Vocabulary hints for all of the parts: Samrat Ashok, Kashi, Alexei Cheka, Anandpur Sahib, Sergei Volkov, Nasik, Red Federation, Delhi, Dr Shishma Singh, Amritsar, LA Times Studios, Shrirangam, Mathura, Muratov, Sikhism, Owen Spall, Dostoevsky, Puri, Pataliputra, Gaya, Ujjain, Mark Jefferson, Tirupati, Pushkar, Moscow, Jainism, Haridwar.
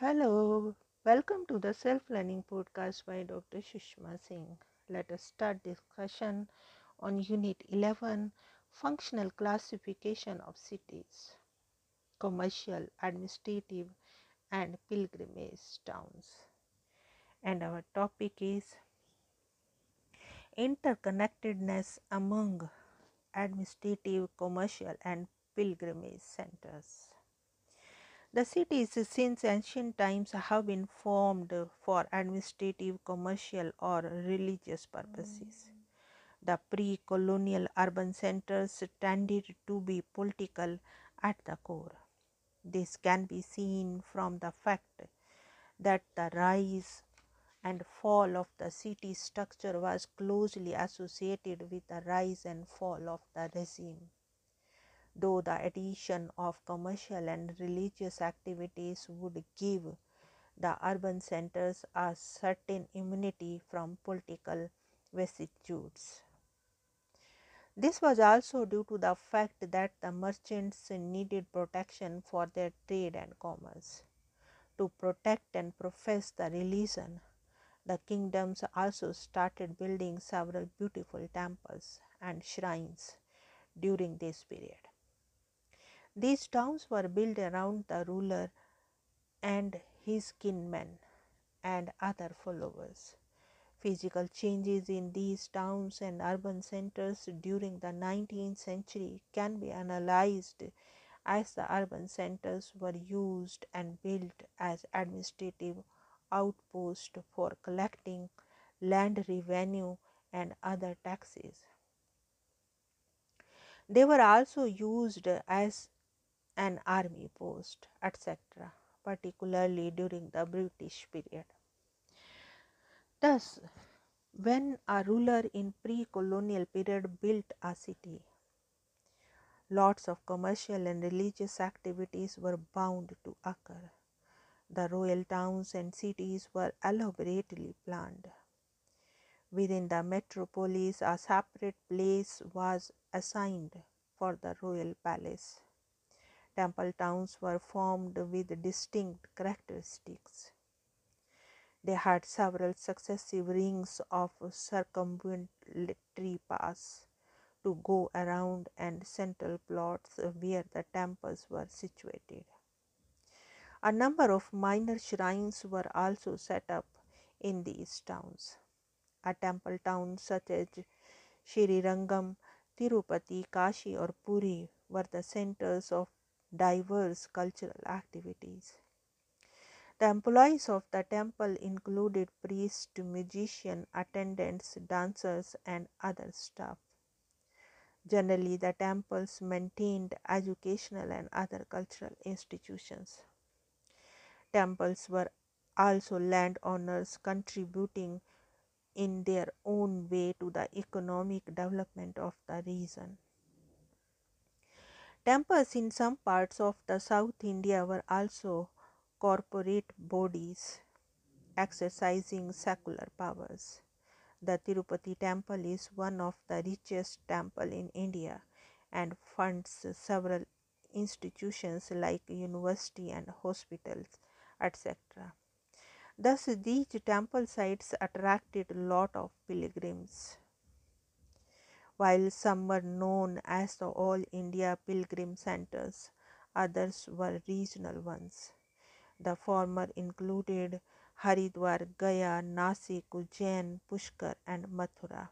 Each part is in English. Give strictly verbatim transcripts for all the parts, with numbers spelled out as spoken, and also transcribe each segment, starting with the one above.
Hello, welcome to the self-learning podcast by Dr Shishma Singh. Let us start discussion on unit eleven, functional classification of cities, commercial, administrative and pilgrimage towns, and our topic is interconnectedness among administrative, commercial and pilgrimage centers. The cities since ancient times have been formed for administrative, commercial or religious purposes. The pre-colonial urban centers tended to be political at the core. This can be seen from the fact that the rise and fall of the city structure was closely associated with the rise and fall of the regime. Though the addition of commercial and religious activities would give the urban centers a certain immunity from political vicissitudes. This was also due to the fact that the merchants needed protection for their trade and commerce. To protect and profess the religion, the kingdoms also started building several beautiful temples and shrines during this period. These towns were built around the ruler and his kinmen and other followers. Physical changes in these towns and urban centers during the nineteenth century can be analyzed as the urban centers were used and built as administrative outposts for collecting land revenue and other taxes. They were also used as an army post, et cetera, particularly during the British period. Thus, when a ruler in pre-colonial period built a city, lots of commercial and religious activities were bound to occur. The royal towns and cities were elaborately planned. Within the metropolis, a separate place was assigned for the royal palace. Temple towns were formed with distinct characteristics. They had several successive rings of circumambulatory paths to go around and central plots where the temples were situated. A number of minor shrines were also set up in these towns. A temple town such as Shrirangam, Tirupati, Kashi or Puri were the centers of diverse cultural activities. The employees of the temple included priests, musicians, attendants, dancers and other staff. Generally, the temples maintained educational and other cultural institutions. Temples were also landowners, contributing in their own way to the economic development of the region. Temples in some parts of the South India were also corporate bodies exercising secular powers. The Tirupati temple is one of the richest temples in India and funds several institutions like university and hospitals, et cetera. Thus, these temple sites attracted a lot of pilgrims. While some were known as the All India Pilgrim Centers, others were regional ones. The former included Haridwar, Gaya, Nasik, Ujjain, Pushkar and Mathura.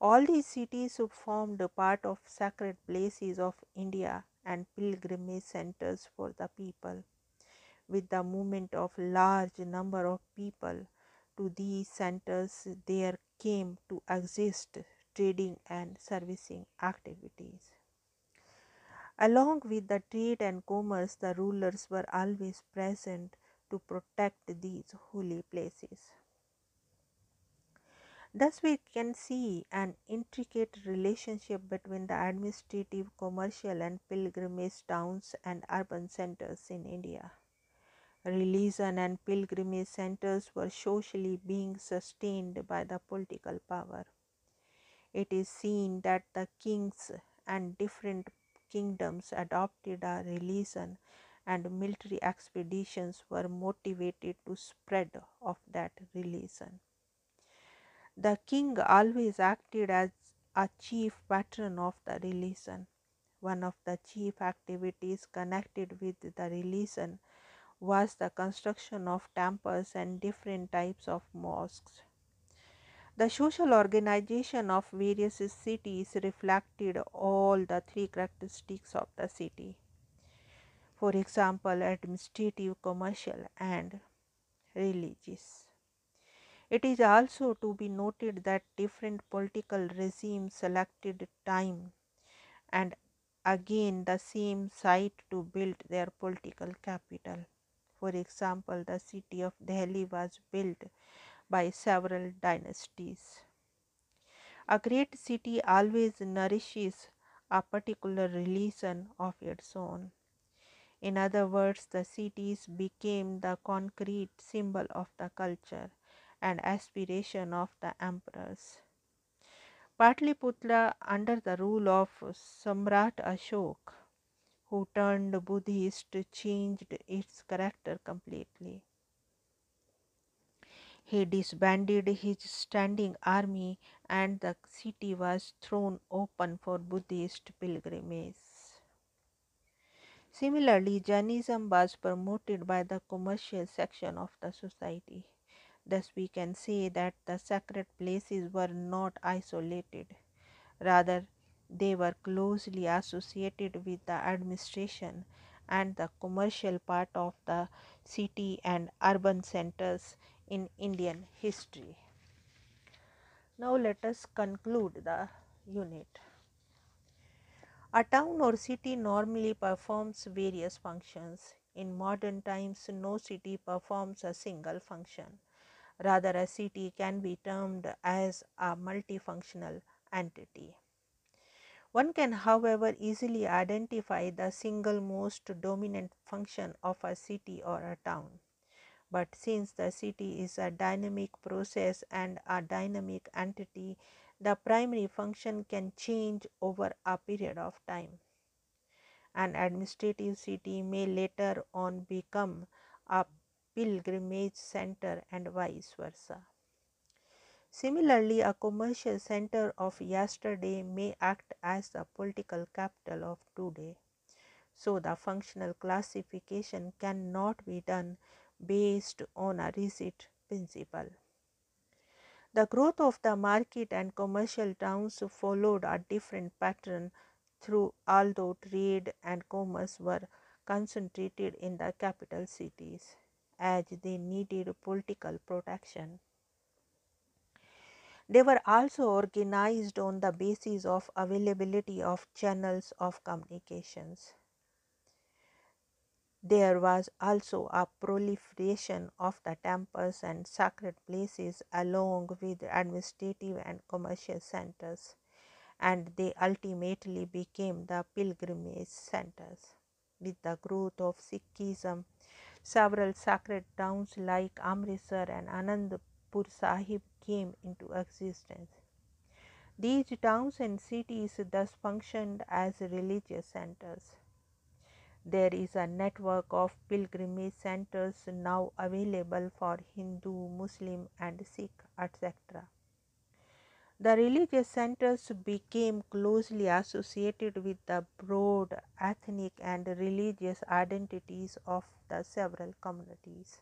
All these cities formed part of sacred places of India and pilgrimage centers for the people. With the movement of large number of people to these centers, there came to exist trading and servicing activities. Along with the trade and commerce, the rulers were always present to protect these holy places. Thus, we can see an intricate relationship between the administrative, commercial and pilgrimage towns and urban centers in India. Religion and pilgrimage centers were socially being sustained by the political power. It is seen that the kings and different kingdoms adopted a religion and military expeditions were motivated to spread of that religion. The king always acted as a chief patron of the religion. One of the chief activities connected with the religion was the construction of temples and different types of mosques. The social organization of various cities reflected all the three characteristics of the city. For example, administrative, commercial, and religious. It is also to be noted that different political regimes selected time and again the same site to build their political capital. For example, the city of Delhi was built by several dynasties. A great city always nourishes a particular religion of its own. In other words, the cities became the concrete symbol of the culture and aspiration of the emperors. Pataliputra, under the rule of Samrat Ashok, who turned Buddhist, changed its character completely. He disbanded his standing army and the city was thrown open for Buddhist pilgrimage. Similarly, Jainism was promoted by the commercial section of the society. Thus, we can say that the sacred places were not isolated. Rather, they were closely associated with the administration and the commercial part of the city and urban centers in Indian history. Now, let us conclude the unit. A town or city normally performs various functions. In modern times, no city performs a single function. Rather, a city can be termed as a multifunctional entity. One can, however, easily identify the single most dominant function of a city or a town. But since the city is a dynamic process and a dynamic entity, the primary function can change over a period of time. An administrative city may later on become a pilgrimage center and vice versa. Similarly, a commercial center of yesterday may act as the political capital of today. So, the functional classification cannot be done based on a rigid principle. The growth of the market and commercial towns followed a different pattern through, although trade and commerce were concentrated in the capital cities, as they needed political protection. They were also organized on the basis of availability of channels of communications. There was also a proliferation of the temples and sacred places along with administrative and commercial centers, and they ultimately became the pilgrimage centers. With the growth of Sikhism, several sacred towns like Amritsar and Anandpur Sahib came into existence. These towns and cities thus functioned as religious centers. There is a network of pilgrimage centers now available for Hindu, Muslim, and Sikh, et cetera. The religious centers became closely associated with the broad ethnic and religious identities of the several communities.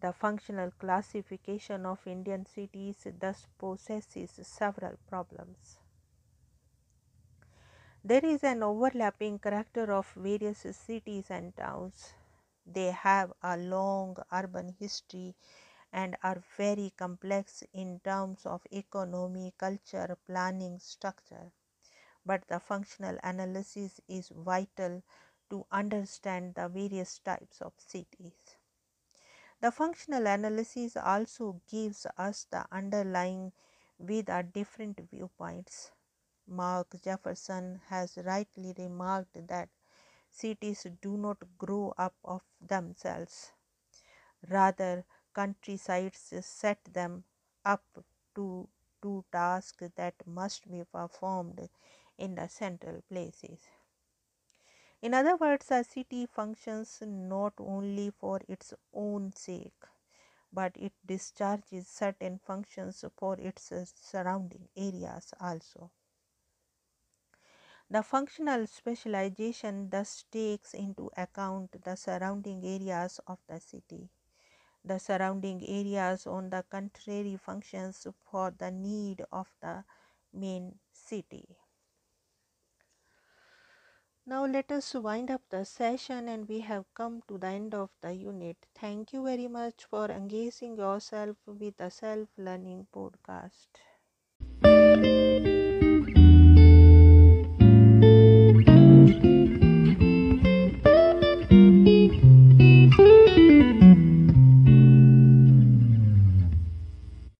The functional classification of Indian cities thus possesses several problems. There is an overlapping character of various cities and towns. They have a long urban history and are very complex in terms of economy, culture, planning, structure. But the functional analysis is vital to understand the various types of cities. The functional analysis also gives us the underlying with our different viewpoints. Mark Jefferson has rightly remarked that cities do not grow up of themselves. Rather, countrysides set them up to do tasks that must be performed in the central places. In other words, a city functions not only for its own sake, but it discharges certain functions for its surrounding areas also. The functional specialization thus takes into account the surrounding areas of the city. The surrounding areas, on the contrary, functions for the need of the main city. Now let us wind up the session, and we have come to the end of the unit. Thank you very much for engaging yourself with the self-learning podcast.